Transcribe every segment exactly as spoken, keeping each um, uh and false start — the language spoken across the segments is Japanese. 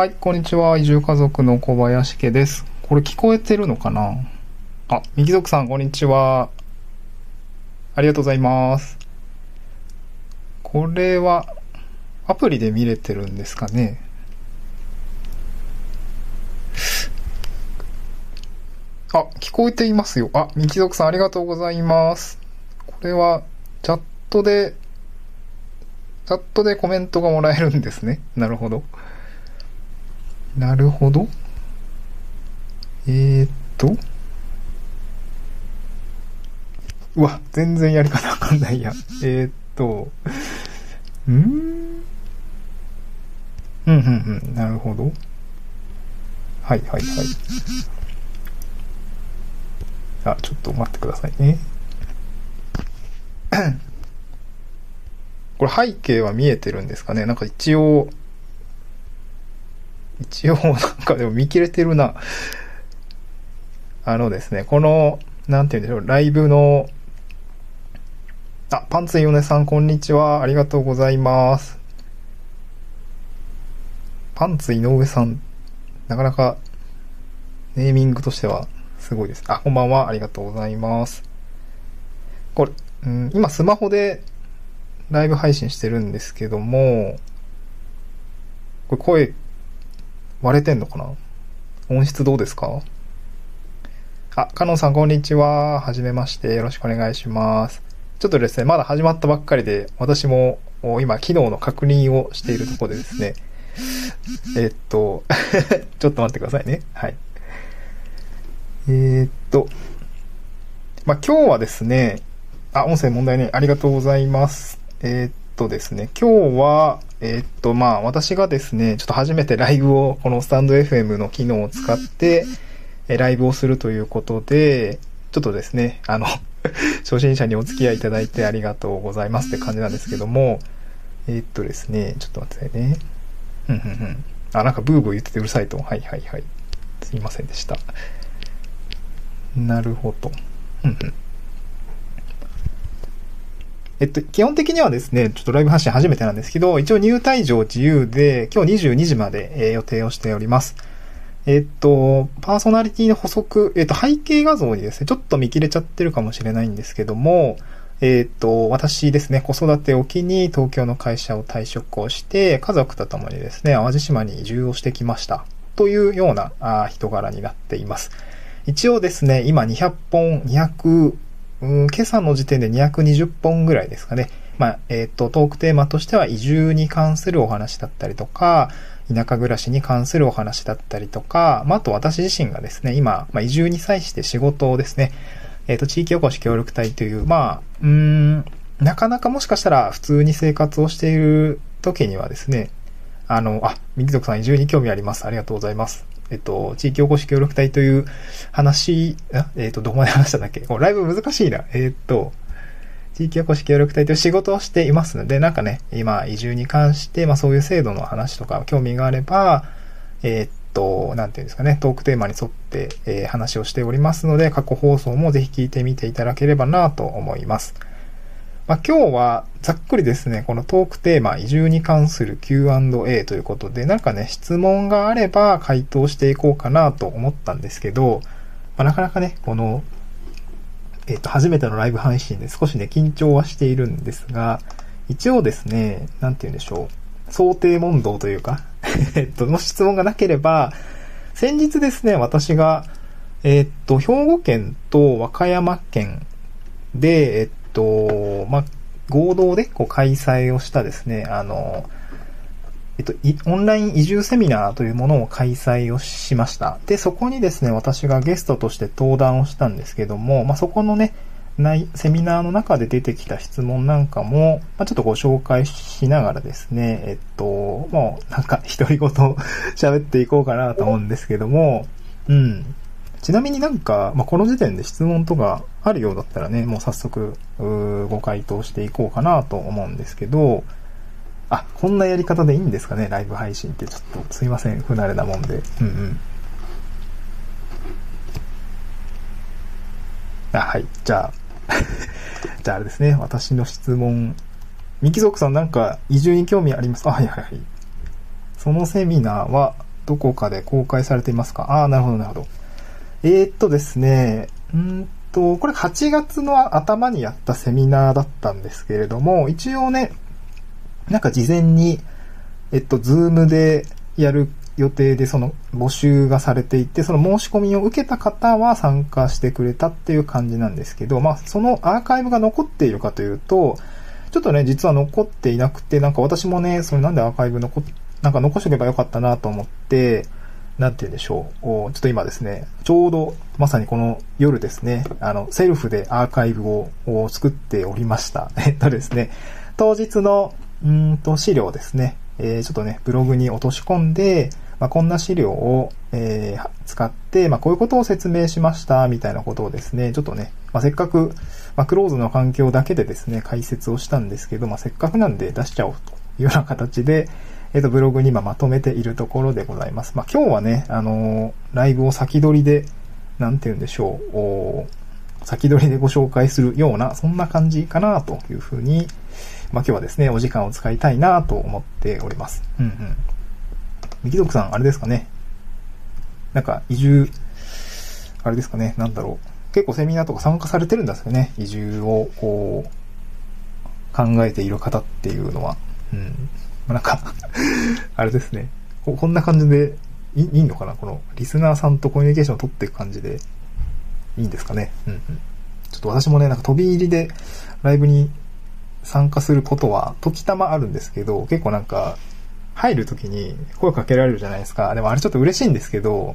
はい、こんにちは。移住家族の小林家です。これ聞こえてるのかなあ、みきぞくさん、こんにちは。ありがとうございます。これは、アプリで見れてるんですかね。あ、聞こえていますよ。あ、みきぞくさん、ありがとうございます。これは、チャットで、チャットでコメントがもらえるんですね。なるほど。なるほど。えーっと。うわ、全然やり方わかんないや。えーっと。うーん。うんうんうん。なるほど。はいはいはい。あ、ちょっと待ってくださいね。これ背景は見えてるんですかね。なんか一応、一応なんかでも見切れてるな。あのですね、この、なんて言うんでしょう、ライブの、あ、パンツヨネさん、こんにちは。ありがとうございます。パンツ井上さん、なかなか、ネーミングとしてはすごいです。あ、こんばんは。ありがとうございます。これ、うん、今スマホでライブ配信してるんですけども、これ声、割れてんのかな？音質どうですか？あ、カノンさんこんにちは。はじめまして。よろしくお願いします。ちょっとですね、まだ始まったばっかりで、私も今、機能の確認をしているところでですね。えー、っと、ちょっと待ってくださいね。はい。えー、っと、まあ、今日はですね、あ、音声問題ね。ありがとうございます。えー、っとですね、今日は、えー、っと、まあ、私がですね、ちょっと初めてライブを、このスタンド エフエム の機能を使って、ライブをするということで、ちょっとですね、あの、初心者にお付き合いいただいてありがとうございますって感じなんですけども、えー、っとですね、ちょっと待ってくださいね。うんうんうん。あ、なんかブーブー言っててうるさいと。はいはいはい。すいませんでした。なるほど。うんうん。えっと、基本的にはですね、ちょっとライブ配信初めてなんですけど、一応入退場自由で、今日にじゅうにじまで、えー、予定をしております。えっと、パーソナリティの補足、えっと、背景画像にですね、ちょっと見切れちゃってるかもしれないんですけども、えっと、私ですね、子育てを機に東京の会社を退職をして、家族と共にですね、淡路島に移住をしてきました。というようなあ人柄になっています。一応ですね、今にひゃっぽん、にひゃく、今朝の時点でにひゃくにじゅっぽんぐらいですかね。まあ、えっと、トークテーマとしては移住に関するお話だったりとか、田舎暮らしに関するお話だったりとか、まあ、あと私自身がですね、今、まあ、移住に際して仕事をですね、えっと、地域おこし協力隊という、まあ、うーん、なかなかもしかしたら普通に生活をしている時にはですね、あの、あ、みきぞくさん移住に興味あります。ありがとうございます。えっと、地域おこし協力隊という話、えっと、どこまで話したんだっけ？もうライブ難しいな。えっと、地域おこし協力隊という仕事をしていますので、なんかね、今、移住に関して、まあそういう制度の話とか興味があれば、えっと、なんていうんですかね、トークテーマに沿って、えー、話をしておりますので、過去放送もぜひ聞いてみていただければなと思います。まあ、今日はざっくりですね、このトークテーマ、移住に関する キューアンドエー ということで、なんかね、質問があれば回答していこうかなと思ったんですけど、まあ、なかなかね、この、えっと、初めてのライブ配信で少しね、緊張はしているんですが、一応ですね、なんて言うんでしょう、想定問答というか、えっと、の質問がなければ、先日ですね、私が、えっと、兵庫県と和歌山県で、えっと、と、まあ、合同でこう開催をしたですね、あの、えっと、オンライン移住セミナーというものを開催をしました。で、そこにですね、私がゲストとして登壇をしたんですけども、まあ、そこのね、ない、セミナーの中で出てきた質問なんかも、まあ、ちょっとご紹介しながらですね、えっと、もうなんか独り言喋っていこうかなと思うんですけども、うん。ちなみになんか、まあ、この時点で質問とかあるようだったらね、もう早速、ご回答していこうかなと思うんですけど、あ、こんなやり方でいいんですかね、ライブ配信って。ちょっとすいません、不慣れなもんで。うんうん。あ、はい、じゃあ、じゃああれですね、私の質問。みきぞくさんなんか移住に興味あります？あ、はいはいはい。そのセミナーは、どこかで公開されていますか？ああ、なるほど、なるほど。えー、っとですね、んと、これはちがつの頭にやったセミナーだったんですけれども、一応ね、なんか事前に、えっと、Zoom でやる予定で、その募集がされていて、その申し込みを受けた方は参加してくれたっていう感じなんですけど、まあ、そのアーカイブが残っているかというと、ちょっとね、実は残っていなくて、なんか私もね、それなんでアーカイブ残っ、なんか残しとけばよかったなと思って、なんて言うんでしょう。ちょっと今ですね、ちょうどまさにこの夜ですね、あの、セルフでアーカイブを作っておりました。えっとですね、当日の、んーと、資料ですね、えー、ちょっとね、ブログに落とし込んで、まあ、こんな資料を、えー、使って、まあ、こういうことを説明しました、みたいなことをですね、ちょっとね、まあ、せっかく、まあ、クローズの環境だけでですね、解説をしたんですけど、まあ、せっかくなんで出しちゃおうというような形で、えっと、ブログに今まとめているところでございます。まあ、今日はね、あのー、ライブを先取りで、なんて言うんでしょう、お先取りでご紹介するような、そんな感じかなというふうに、まあ、今日はですね、お時間を使いたいなと思っております。うんうん。みきぞくさん、あれですかね。なんか、移住、あれですかね、なんだろう。結構セミナーとか参加されてるんですよね。移住を、こう、考えている方っていうのは。うん。なんか、あれですね。こ、こんな感じでい、いいのかな？この、リスナーさんとコミュニケーションを取っていく感じで、いいんですかね。うんうん。ちょっと私もね、なんか飛び入りで、ライブに参加することは、時たまあるんですけど、結構なんか、入るときに声かけられるじゃないですか。でもあれちょっと嬉しいんですけど、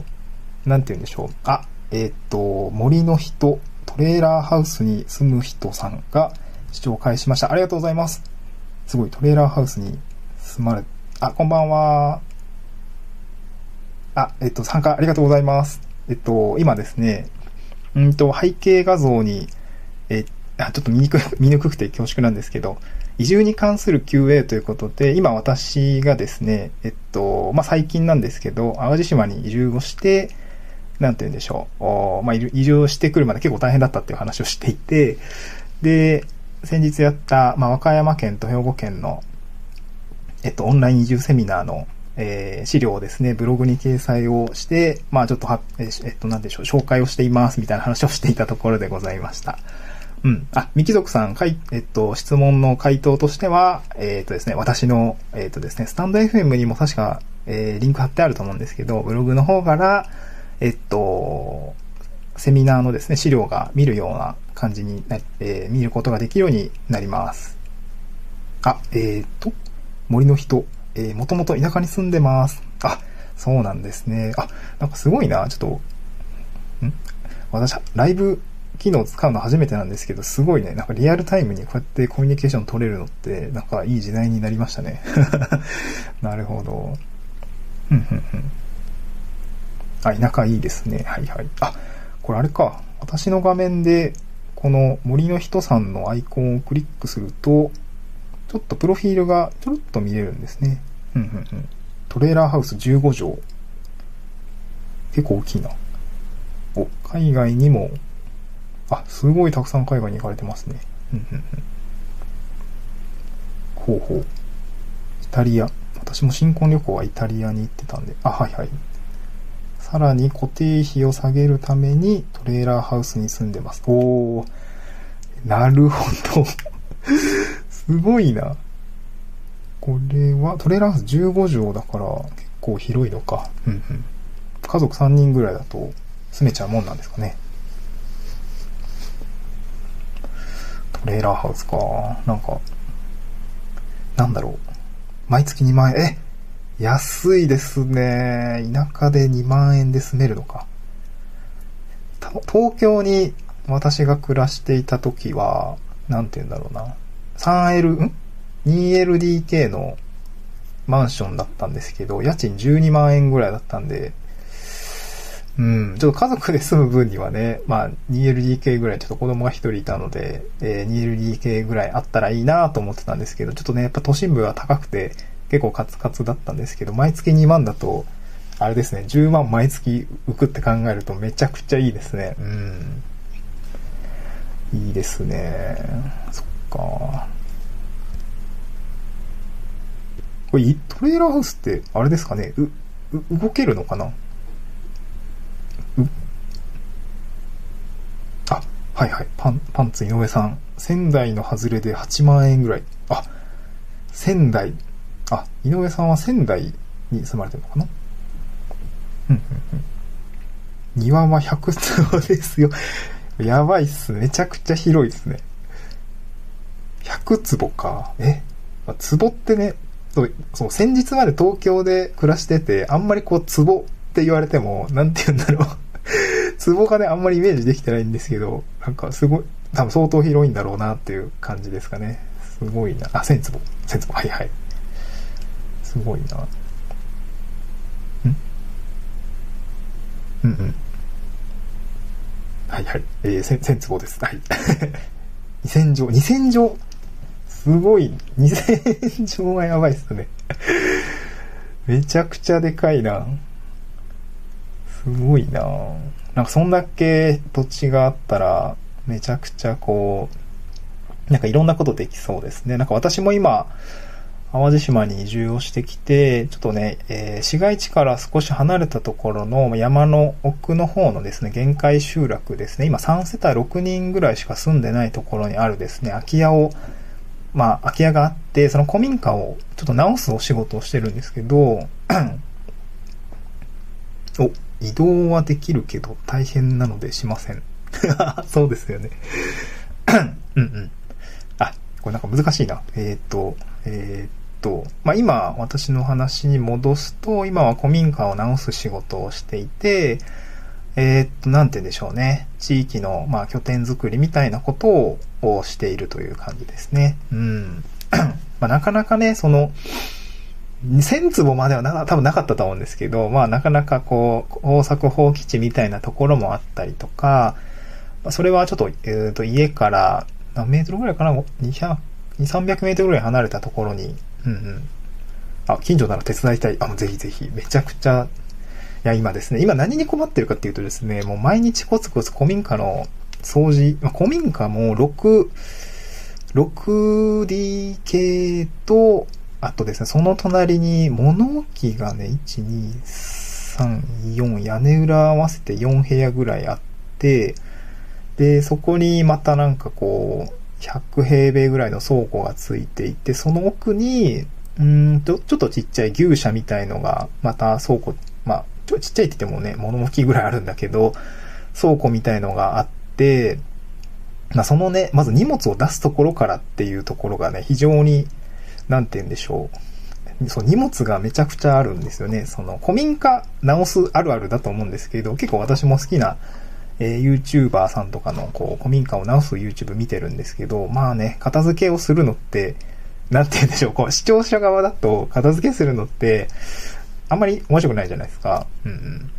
なんて言うんでしょう。あ、えっと、森の人、トレーラーハウスに住む人さんが視聴開始しました。ありがとうございます。すごい、トレーラーハウスに住まれ、あ、こんばんは。あ、えっと、参加ありがとうございます。えっと、今ですね、うんと、背景画像に、え、あ、ちょっと見にくく、見にくくて恐縮なんですけど、移住に関する キューエー ということで、今私がですね、えっと、まあ、最近なんですけど、淡路島に移住をして、なんて言うんでしょう、まあ、移住してくるまで結構大変だったっていう話をしていて、で、先日やった、まあ、和歌山県と兵庫県の、えっと、オンライン移住セミナーの、えー、資料をですね、ブログに掲載をして、まあ、ちょっとは、えっと、なんでしょう、紹介をしています、みたいな話をしていたところでございました。うん。あ、みきぞくさん、かい、えっと、質問の回答としては、えー、っとですね、私の、えー、っとですね、スタンド エフエム にも確か、えー、リンク貼ってあると思うんですけど、ブログの方から、えっと、セミナーのですね、資料が見るような感じにな、えー、見ることができるようになります。あ、えー、っと、森の人、えー、もともと田舎に住んでます。あ、そうなんですね。あ、なんかすごいな、ちょっと、ん？私、ライブ、機能を使うの初めてなんですけど、すごいね、なんかリアルタイムにこうやってコミュニケーション取れるのって、なんかいい時代になりましたね。なるほど。うんうんうん。あ、田舎いいですね。はいはい。あ、これあれか。私の画面で、この森の人さんのアイコンをクリックすると、ちょっとプロフィールがちょろっと見れるんですね。うんうんうん。トレーラーハウスじゅうごじょう。結構大きいな。お、海外にも、あ、すごいたくさん海外に行かれてますね。うんうんうん。ほうほう。イタリア。私も新婚旅行はイタリアに行ってたんで。あ、はいはい。さらに固定費を下げるためにトレーラーハウスに住んでます。おー。なるほど。すごいな。これは、トレーラーハウスじゅうごじょうだから結構広いのか。うんうん。家族さんにんぐらいだと住めちゃうもんなんですかね。レーラーハウスか。なんか、なんだろう。毎月にまん円。え、安いですね。田舎でにまんえんで住めるのか。東京に私が暮らしていた時は、なんて言うんだろうな。スリーエル、ん ?にエルディーケー のマンションだったんですけど、家賃じゅうにまんえんぐらいだったんで、うん、ちょっと家族で住む分にはね、まあ にエルディーケー ぐらい、ちょっと子供が一人いたので、えー、にエルディーケー ぐらいあったらいいなと思ってたんですけど、ちょっとね、やっぱ都心部は高くて結構カツカツだったんですけど、毎月にまんだと、あれですね、じゅうまん毎月浮くって考えるとめちゃくちゃいいですね。うん。いいですね。そっか。これ、トレーラーハウスって、あれですかね、う、動けるのかな。あ、はいはい。パン、パンツ井上さん。仙台の外れではちまんえんぐらい。あ、仙台。あ、井上さんは仙台に住まれてるのかな。うんうんうん。庭はひゃくつうですよ。やばいっす。めちゃくちゃ広いですね。ひゃくつぼか。え、まあ、壺ってね、そう、先日まで東京で暮らしてて、あんまりこう、壺って言われても、なんて言うんだろう。壺がね、あんまりイメージできてないんですけど、なんかすごい、多分相当広いんだろうなっていう感じですかね。すごいな。あ、せんつぼ。せんつぼ。はいはい。すごいな。ん？うんうん。はいはい。えー、せんつぼです。はい。にせんじょう。にせんじょう。すごい。にせんじょうはやばいっすね。めちゃくちゃでかいな。すごいな。なんかそんだけ土地があったら、めちゃくちゃこう、なんかいろんなことできそうですね。なんか私も今、淡路島に移住をしてきて、ちょっとね、えー、市街地から少し離れたところの山の奥の方のですね、限界集落ですね。今さんせたいろくにんぐらいしか住んでないところにあるですね、空き家を、まあ空き家があって、その古民家をちょっと直すお仕事をしてるんですけど、お、移動はできるけど大変なのでしません。そうですよね。うんうん。あ、これなんか難しいな。えっと、えっと、まあ、今、私の話に戻すと、今は古民家を直す仕事をしていて、えっと、なんて言うんでしょうね。地域の、まあ、拠点づくりみたいなことを、をしているという感じですね。うん。まあ、なかなかね、その、にせんつぼまではな多分なかったと思うんですけど、まあ、なかなかこう、耕作放棄地みたいなところもあったりとか、それはちょっと、えっと、家から、何メートルぐらいかな ?にひゃく、さんびゃくメートルぐらい離れたところに、うんうん。あ、近所なら手伝いたい。あ、もうぜひぜひ。めちゃくちゃ、いや、今ですね、今何に困ってるかっていうとですね、もう毎日コツコツ古民家の掃除、まあ、古民家もろく、ろくディーケー と、あとですね、その隣に物置がね、いち、に、さん、よん、屋根裏合わせてよんへやぐらいあって、で、そこにまたなんかこう、ひゃくへいべいぐらいの倉庫がついていて、その奥に、うんと、ちょっとちっちゃい牛舎みたいのが、また倉庫、まあ、ちょっとちっちゃいって言ってもね、物置ぐらいあるんだけど、倉庫みたいのがあって、まあ、そのね、まず荷物を出すところからっていうところがね、非常に、なんて言うんでしょう。そう、荷物がめちゃくちゃあるんですよね。その、古民家直すあるあるだと思うんですけど、結構私も好きな、えー、YouTuber さんとかの、こう、古民家を直す YouTube 見てるんですけど、まあね、片付けをするのって、なんて言うんでしょう、こう、視聴者側だと、片付けするのって、あんまり面白くないじゃないですか。うんうん。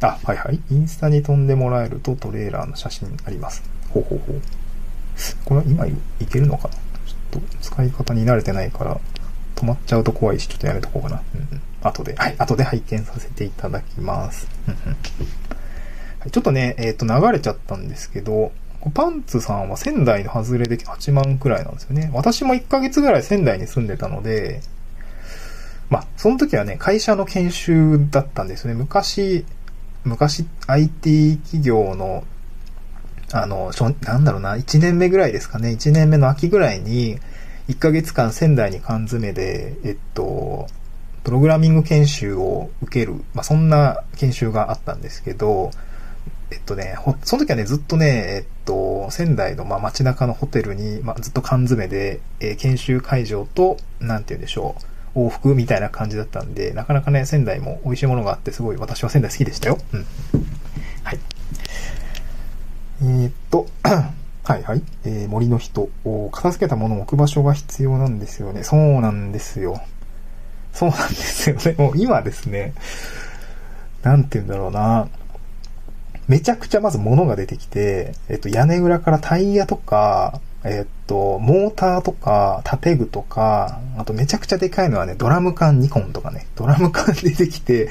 あ、はいはい。インスタに飛んでもらえるとトレーラーの写真あります。ほうほうほう。これは今いけるのかな？ちょっと使い方に慣れてないから、止まっちゃうと怖いし、ちょっとやめとこうかな。うんうん。後で、はい。後で拝見させていただきます。うんうん。ちょっとね、えっと、流れちゃったんですけど、パンツさんは仙台の外れではちまんくらいなんですよね。私もいっかげつぐらい仙台に住んでたので、まあ、その時はね、会社の研修だったんですよね。昔、昔、アイティー 企業の、あの、なんだろうな、いちねんめぐらいですかね。いちねんめの秋ぐらいに、いっかげつかん仙台に缶詰で、えっと、プログラミング研修を受ける、まあ、そんな研修があったんですけど、えっとね、その時はね、ずっとね、えっと、仙台の、まあ、街中のホテルに、まあ、ずっと缶詰で、えー、研修会場と、なんて言うんでしょう、往復みたいな感じだったんで、なかなかね、仙台も美味しいものがあって、すごい、私は仙台好きでしたよ。うん。はい。えー、っと、はいはい。えー、森の人を、片付けたものを置く場所が必要なんですよね。そうなんですよ。そうなんですよね。もう今ですね、なんて言うんだろうな、めちゃくちゃまず物が出てきて、えっと、屋根裏からタイヤとか、えっと、モーターとか、建具とか、あとめちゃくちゃでかいのはね、ドラム缶にほんとかね、ドラム缶出てきて、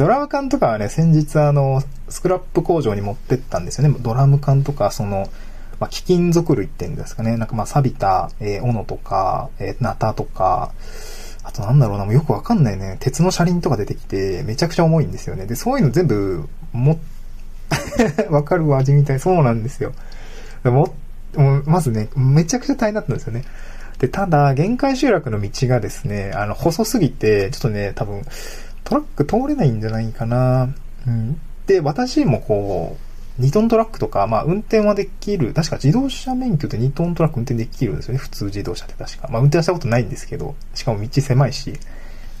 ドラム缶とかはね、先日あの、スクラップ工場に持ってったんですよね。ドラム缶とか、その、まあ、貴金属類って言うんですかね。なんかまあ、錆びた、えー、斧とか、えー、ナタとか、あとなんだろうな、もうよくわかんないね。鉄の車輪とか出てきて、めちゃくちゃ重いんですよね。で、そういうの全部、も、わかる味みたい。そうなんですよ。も、もうまずね、めちゃくちゃ大変だったんですよね。で、ただ、限界集落の道がですね、あの、細すぎて、ちょっとね、多分、トラック通れないんじゃないかな。うん。で、私もこう、にトントラックとか、まあ、運転はできる。確か自動車免許ってにトントラック運転できるんですよね。普通自動車って確か。まあ、運転したことないんですけど、しかも道狭いし、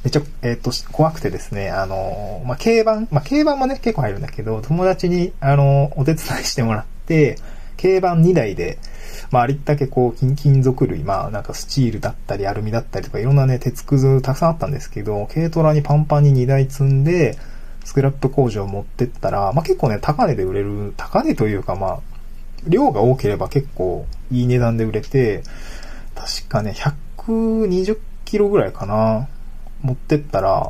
めっちゃ、えっと、怖くてですね、あの、まあ、軽バン、まあ、軽バンもね、結構入るんだけど、友達に、あの、お手伝いしてもらって、軽バンにだいで、まあ、ありったけこう、金、金属類、まあ、なんかスチールだったり、アルミだったりとか、いろんなね、鉄くずたくさんあったんですけど、軽トラにパンパンににだい積んで、スクラップ工場を持ってったら、まあ、結構ね、高値で売れる、高値というか、まあ、量が多ければ結構いい値段で売れて、確かね、ひゃくにじゅっキロぐらいかな、持ってったら、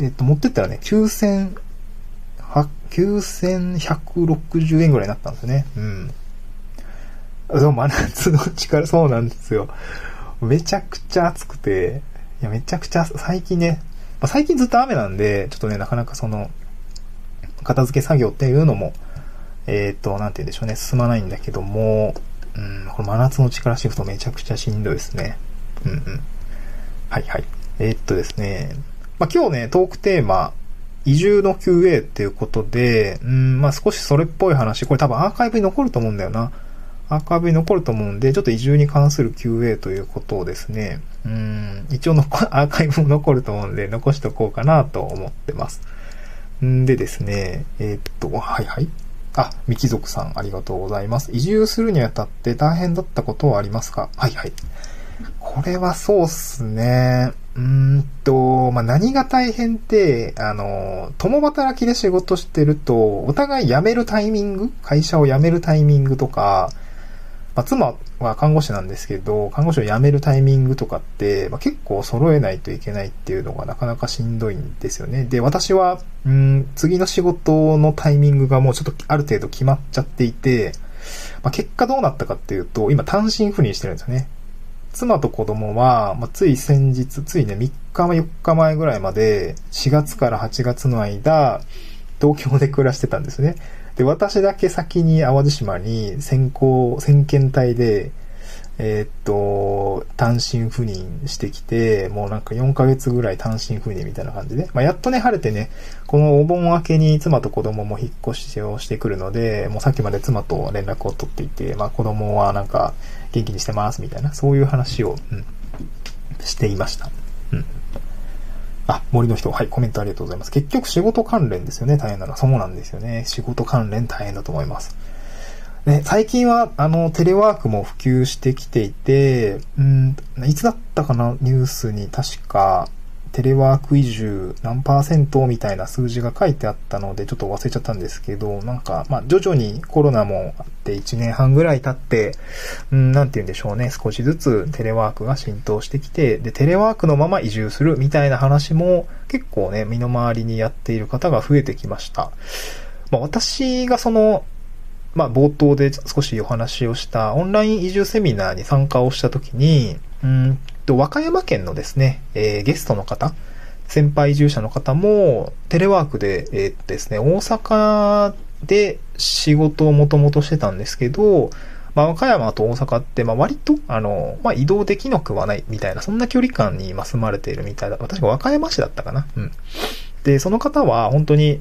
えっと、持ってったらね、きゅうせんひゃくろくじゅうえんぐらいになったんですよね。うん。そう、真夏の力、そうなんですよ。めちゃくちゃ暑くて、いや、めちゃくちゃ、最近ね、まあ、最近ずっと雨なんで、ちょっとね、なかなかその、片付け作業っていうのも、えっと、なんて言うんでしょうね、進まないんだけども、うん、この真夏の力シフトめちゃくちゃしんどいですね。うんうん。はいはい。えー、っとですね、まあ、今日ね、トークテーマ、移住の キューエー っていうことで、うん、まあ、少しそれっぽい話、これ多分アーカイブに残ると思うんだよな。アーカイブに残ると思うんで、ちょっと移住に関する キューエー ということをですね、うーん、一応のアーカイブも残ると思うんで、残しとこうかなと思ってます。んでですね、えー、っと、はいはい。あ、みきぞくさんありがとうございます。移住するにあたって大変だったことはありますか？はいはい。これはそうっすね。うーんと、まあ、何が大変って、あの、共働きで仕事してると、お互い辞めるタイミング、会社を辞めるタイミングとか、まあ、妻は看護師なんですけど、看護師を辞めるタイミングとかって、まあ、結構揃えないといけないっていうのがなかなかしんどいんですよね。で、私は、うん、次の仕事のタイミングがもうちょっとある程度決まっちゃっていて、まあ、結果どうなったかっていうと、今単身赴任してるんですよね。妻と子供は、まあ、つい先日、ついね、みっかよっかまえぐらいまで、しがつからはちがつの間、東京で暮らしてたんですね。で、私だけ先に淡路島に先行、先遣隊で、えー、っと、単身赴任してきて、もうなんかよんかげつぐらい単身赴任みたいな感じで、まあ、やっとね、晴れてね、このお盆明けに妻と子供も引っ越しをしてくるので、もうさっきまで妻と連絡を取っていて、まあ、子供はなんか元気にしてますみたいな、そういう話を、うん、していました。うん。あ、森の人、はい、コメントありがとうございます。結局仕事関連ですよね、大変なのは。そうなんですよね。仕事関連大変だと思います。ね、最近は、あの、テレワークも普及してきていて、うん、いつだったかな、ニュースに確か、テレワーク移住何パーセントみたいな数字が書いてあったので、ちょっと忘れちゃったんですけど、なんか、まあ、徐々にコロナもあっていちねんはんぐらい経って、うん、なんて言うんでしょうね、少しずつテレワークが浸透してきて、で、テレワークのまま移住するみたいな話も結構ね、身の回りにやっている方が増えてきました。まあ、私がその、まあ、冒頭で少しお話をしたオンライン移住セミナーに参加をしたときに、うんと、和歌山県のですね、えー、ゲストの方、先輩移住者の方も、テレワークで、えー、っとですね、大阪で仕事をもともとしてたんですけど、まあ、和歌山と大阪って、まあ、割と、あの、まあ、移動できなくはないみたいな、そんな距離感に今住まれているみたいだ。確か和歌山市だったかな。うん。で、その方は本当に、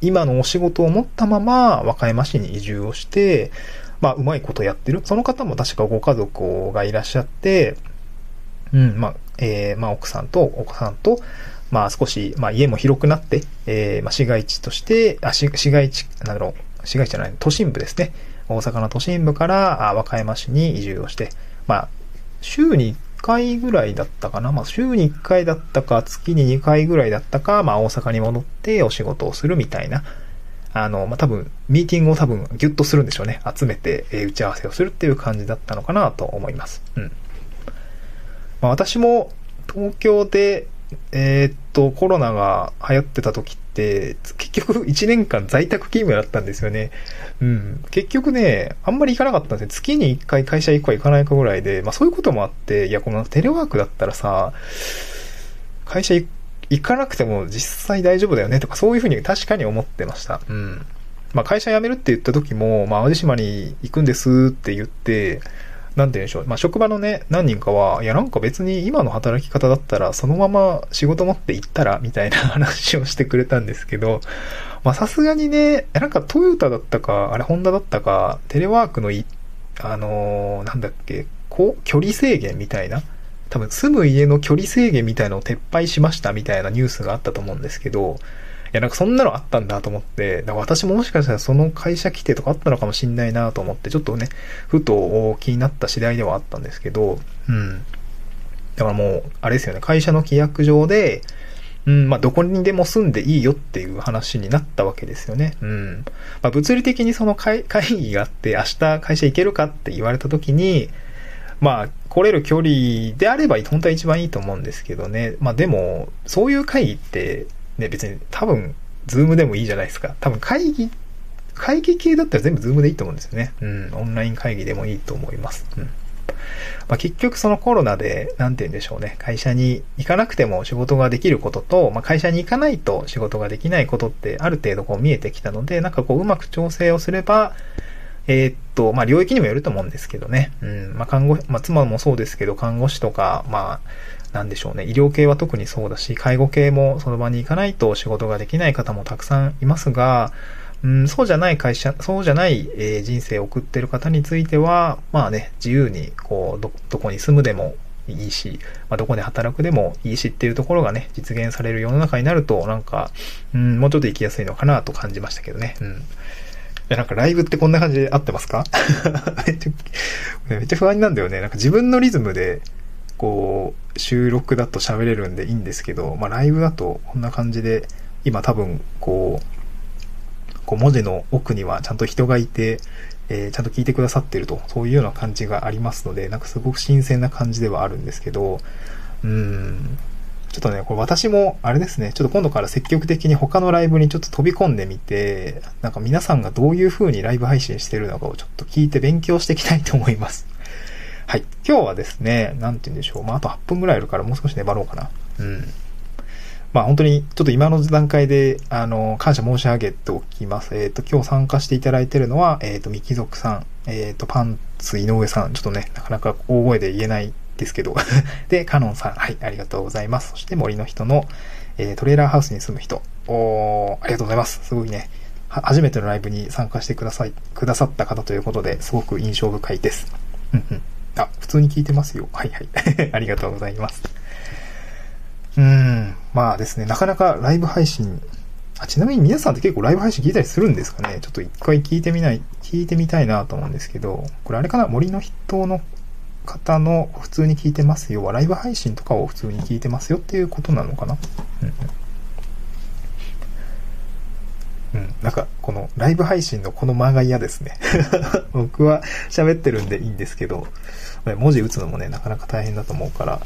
今のお仕事を持ったまま和歌山市に移住をして、まあ、うまいことやってる。その方も確かご家族がいらっしゃって、うん、まあ、えー、まあ、奥さんとお子さんと、まあ、少し、まあ、家も広くなって、えー、まあ、市街地として、あ、市、市街地、なんだろう、市街地じゃない、都心部ですね。大阪の都心部から、あ、和歌山市に移住をして、まあ、週にいっかいぐらいだったかな。まあ、週にいっかいだったか、月ににかいぐらいだったか、まあ、大阪に戻ってお仕事をするみたいな。あの、まあ、多分、ミーティングを多分、ギュッとするんでしょうね。集めて、えー、打ち合わせをするっていう感じだったのかなと思います。うん。まあ、私も、東京で、えー、っと、コロナが流行ってた時って、結局いちねんかん在宅勤務だったんですよね。うん。結局ね、あんまり行かなかったんですよ。月にいっかい会社行くか行かないかぐらいで、まあそういうこともあって、いや、このテレワークだったらさ、会社行かなくても実際大丈夫だよねとか、そういうふうに確かに思ってました。うん。まあ会社辞めるって言った時も、まあ淡路島に行くんですって言って、なんて言うんでしょう。まあ職場のね、何人かは、いやなんか別に今の働き方だったらそのまま仕事持って行ったらみたいな話をしてくれたんですけど、まあさすがにね、なんかトヨタだったか、あれホンダだったか、テレワークのい、あのー、なんだっけ、こう、距離制限みたいな、多分住む家の距離制限みたいのを撤廃しましたみたいなニュースがあったと思うんですけど、いやなんかそんなのあったんだと思って、だから私ももしかしたらその会社規定とかあったのかもしんないなと思って、ちょっとね、ふと気になった次第ではあったんですけど、うん。だからもう、あれですよね、会社の規約上で、うん、まあ、どこにでも住んでいいよっていう話になったわけですよね。うん。まあ、物理的にその会、会議があって、明日会社行けるかって言われた時に、まあ、来れる距離であれば本当は一番いいと思うんですけどね。まあでも、そういう会議って、ね、別に多分、Zoom でもいいじゃないですか。多分会議、会議系だったら全部 Zoom でいいと思うんですよね。うん、オンライン会議でもいいと思います。うん。まあ結局そのコロナで、なんて言うんでしょうね。会社に行かなくても仕事ができることと、まあ会社に行かないと仕事ができないことってある程度こう見えてきたので、なんかこううまく調整をすれば、えー、っと、まあ、領域にもよると思うんですけどね。うん。まあ、看護、まあ、妻もそうですけど、看護師とか、まあ、なんでしょうね。医療系は特にそうだし、介護系もその場に行かないと仕事ができない方もたくさんいますが、うん、そうじゃない会社、そうじゃない、えー、人生を送っている方については、まあね、自由に、こう、ど、どこに住むでもいいし、まあ、どこで働くでもいいしっていうところがね、実現される世の中になると、なんか、うん、もうちょっと生きやすいのかなと感じましたけどね。うん。なんかライブってこんな感じで合ってますかめっちゃ、めっちゃ不安なんだよね。なんか自分のリズムで、こう、収録だと喋れるんでいいんですけど、まあライブだとこんな感じで、今多分こう、こう文字の奥にはちゃんと人がいて、えー、ちゃんと聞いてくださってると、そういうような感じがありますので、なんかすごく新鮮な感じではあるんですけど、うーん。ちょっとね、これ私も、あれですね、ちょっと今度から積極的に他のライブにちょっと飛び込んでみて、なんか皆さんがどういう風にライブ配信してるのかをちょっと聞いて勉強していきたいと思います。はい。今日はですね、なんて言うんでしょう。まあ、あとはっぷんぐらいあるからもう少し粘ろうかな。うん。まあ、本当に、ちょっと今の段階で、あの、感謝申し上げておきます。えっと、今日参加していただいているのは、えっと、ミキ族さん、えっと、パンツ井上さん、ちょっとね、なかなか大声で言えないですけどでカノンさん、はい、ありがとうございます。そして森の人の、えー、トレーラーハウスに住む人、おー、ありがとうございます。すごいね、初めてのライブに参加してくださいくださった方ということで、すごく印象深いです。うんうん。あ、普通に聞いてますよ。はいはいありがとうございます。うーん、まあですね、なかなかライブ配信、あ、ちなみに皆さんって結構ライブ配信聞いたりするんですかね。ちょっと一回聞いてみない聞いてみたいなと思うんですけど、これあれかな、森の人の方の普通に聞いてますよはライブ配信とかを普通に聞いてますよっていうことなのかな。うん、うん、なんかこのライブ配信のこの間が嫌ですね僕は喋ってるんでいいんですけど、文字打つのもね、なかなか大変だと思うから、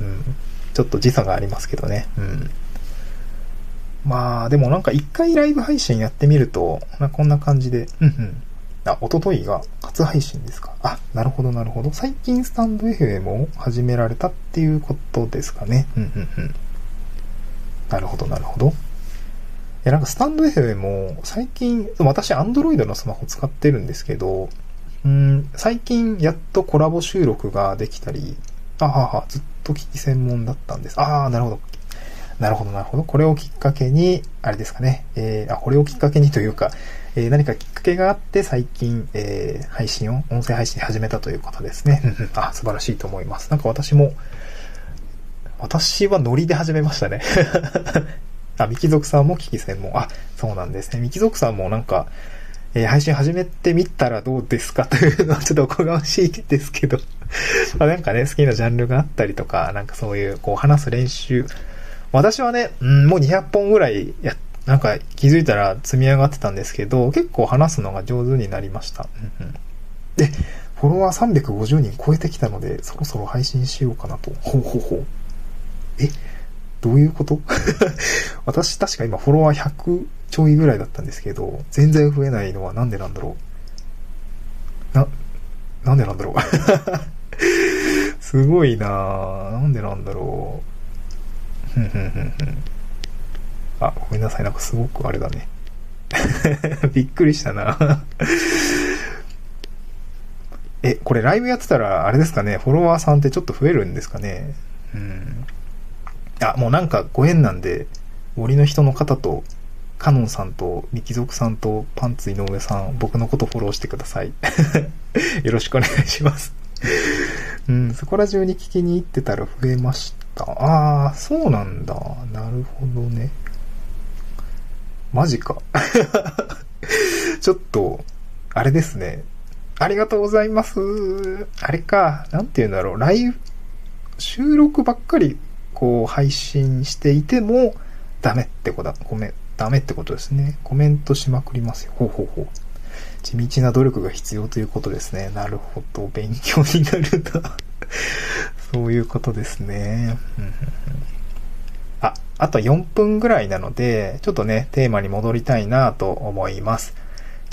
うん、ちょっと時差がありますけどね。うん、まあでもなんか一回ライブ配信やってみると、まあ、こんな感じで、うんうん、あ、おとといが初配信ですか。あ、なるほどなるほど。最近スタンド エフエム を始められたっていうことですかね。うんうんうん。なるほどなるほど。いや、なんかスタンド エフエム を最近、私 Android のスマホ使ってるんですけど、うーん、最近やっとコラボ収録ができたり、あはは、ずっと聞き専門だったんです。あー、なるほど。なるほどなるほど。これをきっかけに、あれですかね。えー、あ、これをきっかけにというか、えー、何かきっかけがあって最近、えー、配信を、音声配信始めたということですね。あ、素晴らしいと思います。なんか私も、私はノリで始めましたね。あ、ミキ族さんも聞き専門。あ、そうなんですね。ミキ族さんもなんか、えー、配信始めてみたらどうですかというのはちょっとおこがましいですけど。なんかね、好きなジャンルがあったりとか、なんかそういう、こう話す練習。私はね、うん、もうにひゃっぽんぐらいや、なんか気づいたら積み上がってたんですけど、結構話すのが上手になりました。うんうん、で、フォロワーさんびゃくごじゅうにん超えてきたので、そろそろ配信しようかなと。ほうほうほう。え、どういうこと私確か今フォロワーひゃくちょいぐらいだったんですけど、全然増えないのはなんでなんだろう。な、なんでなんだろうすごいなぁ。なんでなんだろう。あ、ごめんなさい。なんかすごくあれだね。びっくりしたな。え、これライブやってたら、あれですかね、フォロワーさんってちょっと増えるんですかね。うん。あ、もうなんかご縁なんで、森の人の方と、カノンさんと、ミキゾクさんと、パンツ井上さん、僕のことフォローしてください。よろしくお願いします。うん、そこら中に聞きに行ってたら増えました。ああ、そうなんだ。なるほどね。マジか。ちょっと、あれですね。ありがとうございます。あれか、なんて言うんだろう。ライブ、収録ばっかり、こう、配信していても、ダメってことだ。ごめん。ダメってことですね。コメントしまくりますよ。ほうほうほう。地道な努力が必要ということですね。なるほど。勉強になるな。そういうことですね。あ、あとよんぷんぐらいなので、ちょっとね、テーマに戻りたいなと思います。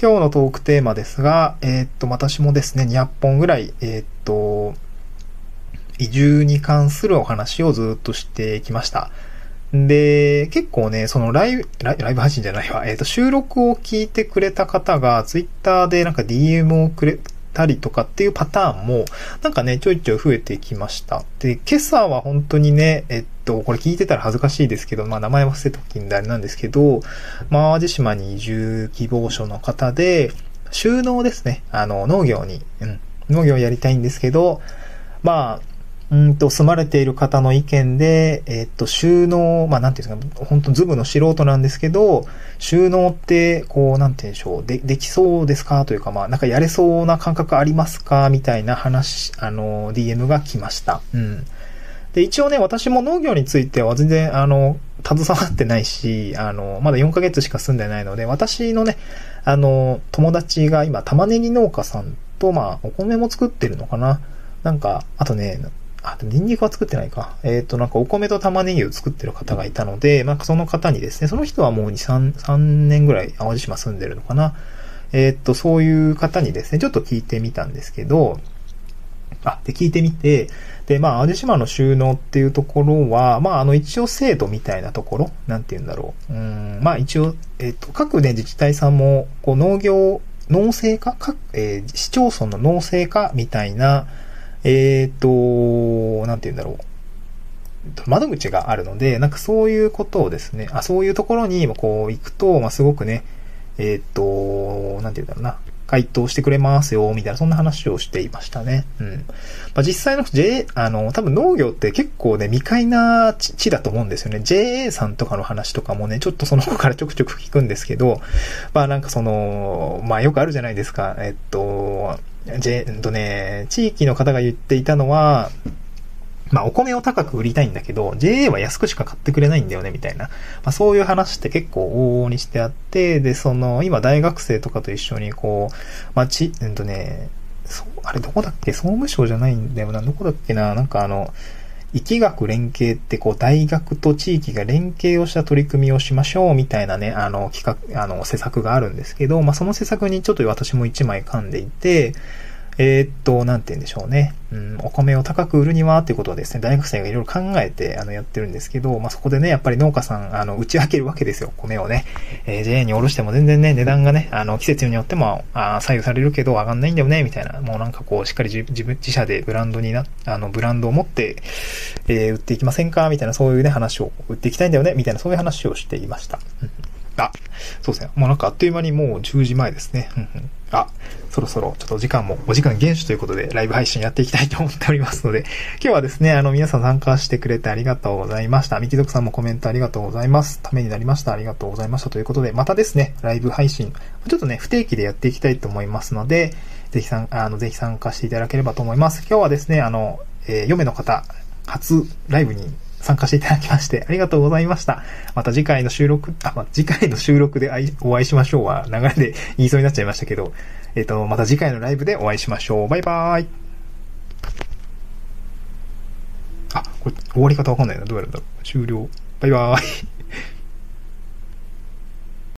今日のトークテーマですが、えー、っと、私もですね、にひゃっぽんぐらい、えー、っと、移住に関するお話をずっとしてきました。で、結構ね、そのライブ、ライブ配信じゃないわ。えっと、収録を聞いてくれた方が、ツイッターでなんか ディーエム をくれたりとかっていうパターンも、なんかね、ちょいちょい増えてきました。で、今朝は本当にね、えっと、これ聞いてたら恥ずかしいですけど、まあ名前忘れた時にあれなんですけど、淡路島に移住希望者の方で、就農ですね。あの、農業に、うん、農業やりたいんですけど、まあ、うんと、住まれている方の意見で、えっと、就農、まあ、なんていうんですか、本当ズブの素人なんですけど、就農って、こう、なんていうんでしょう、で、できそうですかというか、まあ、なんかやれそうな感覚ありますかみたいな話、あの、ディーエム が来ました。うん。で、一応ね、私も農業については全然、あの、携わってないし、あの、まだよんかげつしか住んでないので、私のね、あの、友達が今、玉ねぎ農家さんと、まあ、お米も作ってるのかななんか、あとね、あ、ニンニクは作ってないか。えっと、なんかお米と玉ねぎを作ってる方がいたので、なんかその方にですね、その人はもうに、さん、さんねんぐらい淡路島住んでるのかな。えっと、そういう方にですね、ちょっと聞いてみたんですけど、あ、で、聞いてみて、で、まあ、淡路島の収納っていうところは、まあ、あの、一応制度みたいなところ、なんて言うんだろう。うーん、まあ、一応、えっと、各ね、自治体さんも、こう、農業、農政化、各、えー、市町村の農政化みたいな、えっと、なんて言うんだろう。窓口があるので、なんかそういうことをですね、あ、そういうところにこう行くと、まあ、すごくね、えっと、なんて言うんだろうな、回答してくれますよ、みたいな、そんな話をしていましたね。うん。まあ、実際の ジェーエー、あの、多分農業って結構ね、未開な地だと思うんですよね。ジェーエー さんとかの話とかもね、ちょっとその子からちょくちょく聞くんですけど、まあなんかその、まあよくあるじゃないですか。えっと、えっとね、地域の方が言っていたのは、まあお米を高く売りたいんだけど、ジェーエー は安くしか買ってくれないんだよね、みたいな。まあそういう話って結構往々にしてあって、で、その、今大学生とかと一緒にこう、まあち、えっとね、そう、あれどこだっけ？総務省じゃないんだよな、どこだっけな、なんかあの、医気学連携ってこう大学と地域が連携をした取り組みをしましょうみたいなね、あの企画、あの施策があるんですけど、まあその施策にちょっと私も一枚噛んでいて、えー、っと、なんて言うんでしょうね。うん、お米を高く売るにはっていうことをですね、大学生がいろいろ考えてあのやってるんですけど、まあそこでね、やっぱり農家さん、あの、打ち明けるわけですよ、米をね。えー、ジェーエー に卸しても全然ね、値段がね、あの、季節によってもあ左右されるけど上がんないんだよね、みたいな。もうなんかこう、しっかり自分、自社でブランドにな、あの、ブランドを持って、えー、売っていきませんかみたいな、そういうね、話を売っていきたいんだよね、みたいな、そういう話をしていました。うん、あ、そうですね。もうなんかあっという間にもうじゅうじまえですね。うんうん、あ、そろそろちょっと時間もお時間厳守ということでライブ配信やっていきたいと思っておりますので、今日はですね、あの皆さん参加してくれてありがとうございました。ミキゾクさんもコメントありがとうございます。ためになりました。ありがとうございました。ということで、またですね、ライブ配信、ちょっとね、不定期でやっていきたいと思いますので、ぜひさん、あの、ぜひ参加していただければと思います。今日はですね、あの、えー、嫁の方、初ライブに参加していただきましてありがとうございました。また次回の収録、あ、ま、次回の収録でお会いしましょうは流れで言いそうになっちゃいましたけど、えっと、また次回のライブでお会いしましょう。バイバーイ。あ、これ終わり方わかんないな。どうやるんだろう。終了。バイバーイ。